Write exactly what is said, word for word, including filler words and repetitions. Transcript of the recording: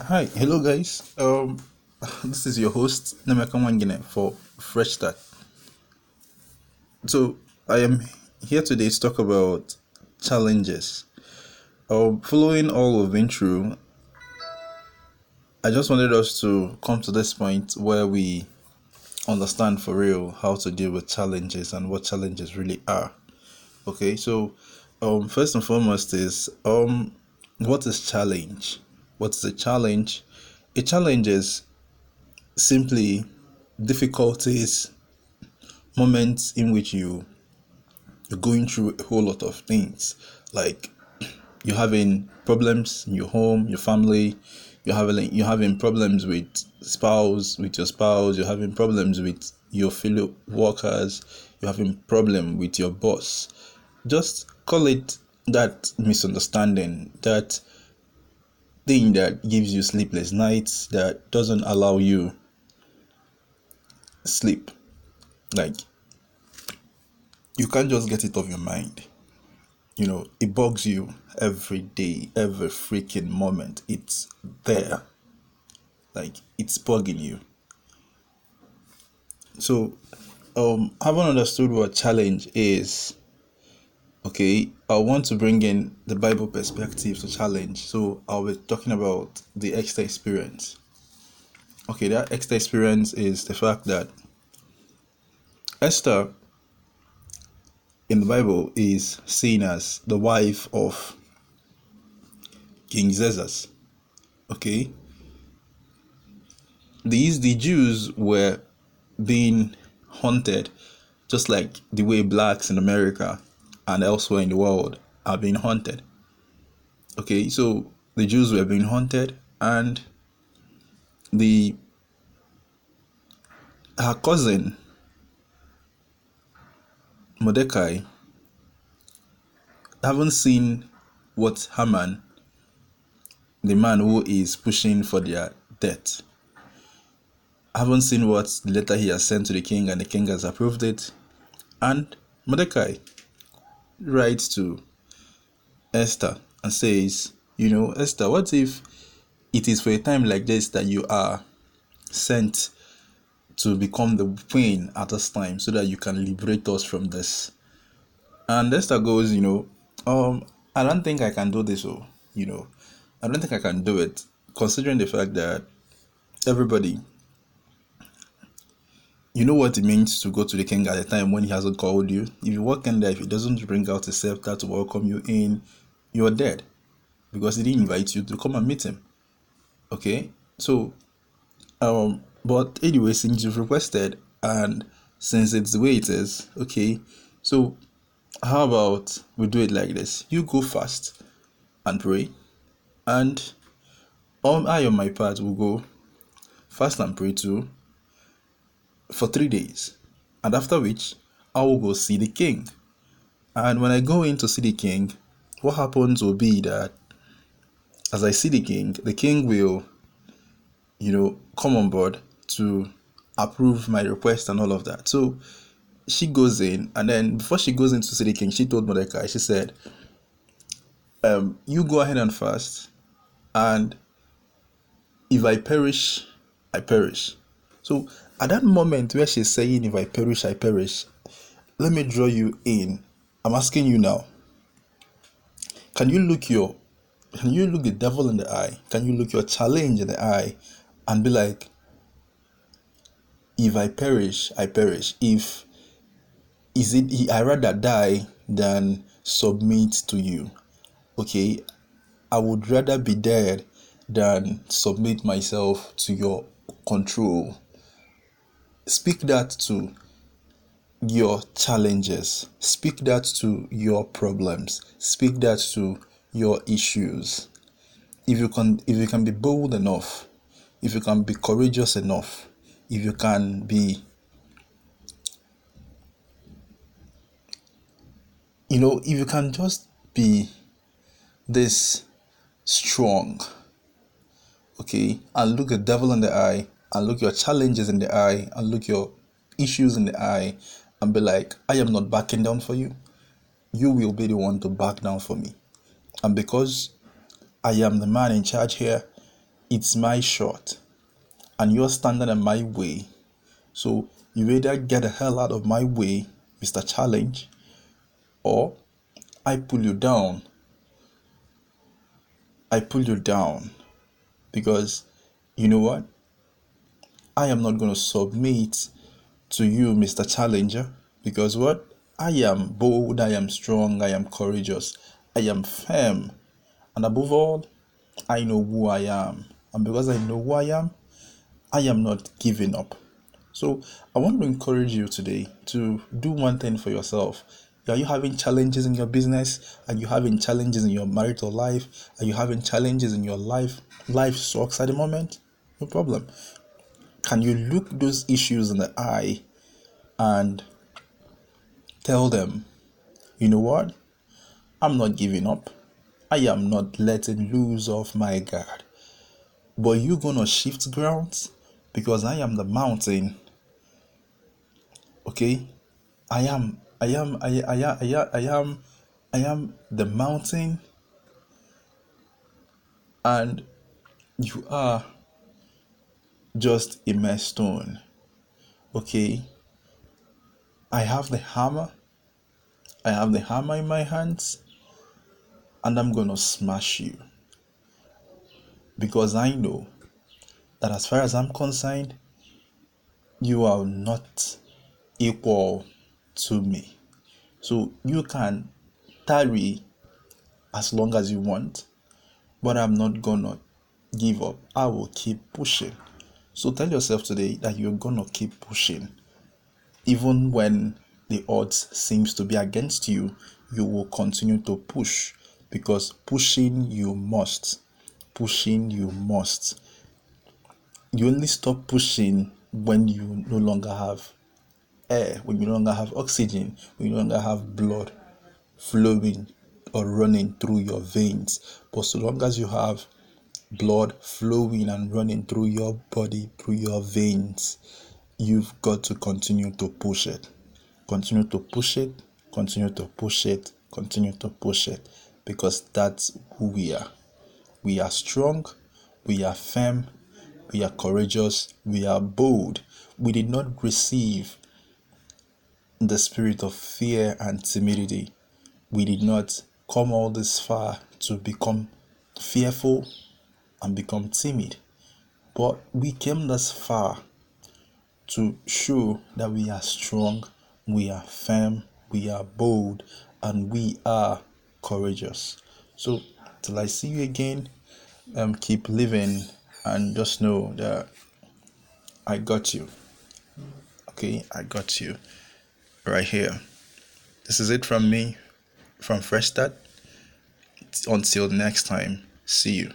Hi, hello guys. Um, this is your host Nemeka Mwangine for Fresh Start. So I am here today to talk about challenges. Um, following all we've been through, I just wanted us to come to this point where we understand for real how to deal with challenges and what challenges really are. Okay, so um, first and foremost is um, what is challenge? What's the challenge? A challenge is simply difficulties, moments in which you, you're going through a whole lot of things. Like you're having problems in your home, your family, you're having, you're having problems with spouse, with your spouse, you're having problems with your fellow workers, you're having problem with your boss. Just call it that misunderstanding, that thing that gives you sleepless nights, that doesn't allow you sleep. Like you can't just get it off your mind, you know. It bugs you every day, every freaking moment. It's there, like it's bugging you. So um having understood what challenge is, okay, I want to bring in the Bible perspective to challenge. So I'll be talking about the Esther experience. Okay, that Esther experience is the fact that Esther in the Bible is seen as the wife of King Xerxes. Okay, these the Jews were being hunted just like the way blacks in America and elsewhere in the world are being hunted. Okay, so the Jews were being hunted, and the her cousin Mordecai, haven't seen what Haman, the man who is pushing for their death, haven't seen what the letter he has sent to the king, and the king has approved it, and Mordecai writes to Esther and says, you know, Esther, what if it is for a time like this that you are sent to become the queen at this time so that you can liberate us from this? And Esther goes, you know, um, I don't think I can do this. Oh, you know, I don't think I can do it, considering the fact that everybody, you know what it means to go to the king at a time when he hasn't called you. If you walk in there, if he doesn't bring out a scepter to welcome you in, you're dead, because he didn't invite you to come and meet him. Okay, so, um, but anyway, since you've requested and since it's the way it is, okay, so how about we do it like this? You go fast and pray, and um, I on my part will go fast and pray too, for three days, and after which I will go see the king. And when I go in to see the king, what happens will be that as I see the king, the king will, you know, come on board to approve my request and all of that. So she goes in, and then before she goes in to see the king, she told Mordecai, she said, um you go ahead and fast, and if I perish, I perish. So at that moment where she's saying, if I perish, I perish, let me draw you in. I'm asking you now. Can you look your, can you look the devil in the eye? Can you look your challenge in the eye and be like, if I perish, I perish. If, is it, I rather die than submit to you. Okay, I would rather be dead than submit myself to your control. Speak that to your challenges. Speak that to your problems. Speak that to your issues. If you can, if you can be bold enough, if you can be courageous enough, if you can be, you know, if you can just be this strong, okay, and look the devil in the eye, and look your challenges in the eye, and look your issues in the eye, and be like, I am not backing down for you. You will be the one to back down for me. And because I am the man in charge here, it's my short and you're standing in my way. So you either get the hell out of my way, Mister Challenge, or I pull you down. I pull you down because you know what? I am not going to submit to you, Mister Challenger, because what? I am bold, I am strong, I am courageous, I am firm, and above all, I know who I am. And because I know who I am, I am not giving up. So I want to encourage you today to do one thing for yourself. Are you having challenges in your business? Are you having challenges in your marital life? Are you having challenges in your life? Life sucks at the moment? No problem. Can you look those issues in the eye and tell them, you know what? I'm not giving up. I am not letting loose of my guard. But you're going to shift grounds because I am the mountain. Okay? I am... I am I, I, I, I am I am the mountain and you are just a mere stone. Okay. I have the hammer. I have the hammer in my hands and I'm gonna smash you. Because I know that as far as I'm concerned, you are not equal to me. So you can tarry as long as you want, but I'm not gonna give up. I will keep pushing. So tell yourself today that you're gonna keep pushing. Even when the odds seems to be against you, you will continue to push, because pushing you must. Pushing you must. You only stop pushing when you no longer have air, when you no longer have oxygen, when you no longer have blood flowing or running through your veins. But so long as you have blood flowing and running through your body, through your veins, you've got to continue to push it. Continue to push it, continue to push it, continue to push it, because that's who we are. We are strong, we are firm, we are courageous, we are bold. We did not receive the spirit of fear and timidity. We did not come all this far to become fearful and become timid, but we came this far to show that we are strong, we are firm, we are bold, and we are courageous. So till I see you again, um keep living and just know that I got you. Okay, I got you right here. This is it from me, from Fresh Start. Until next time, see you.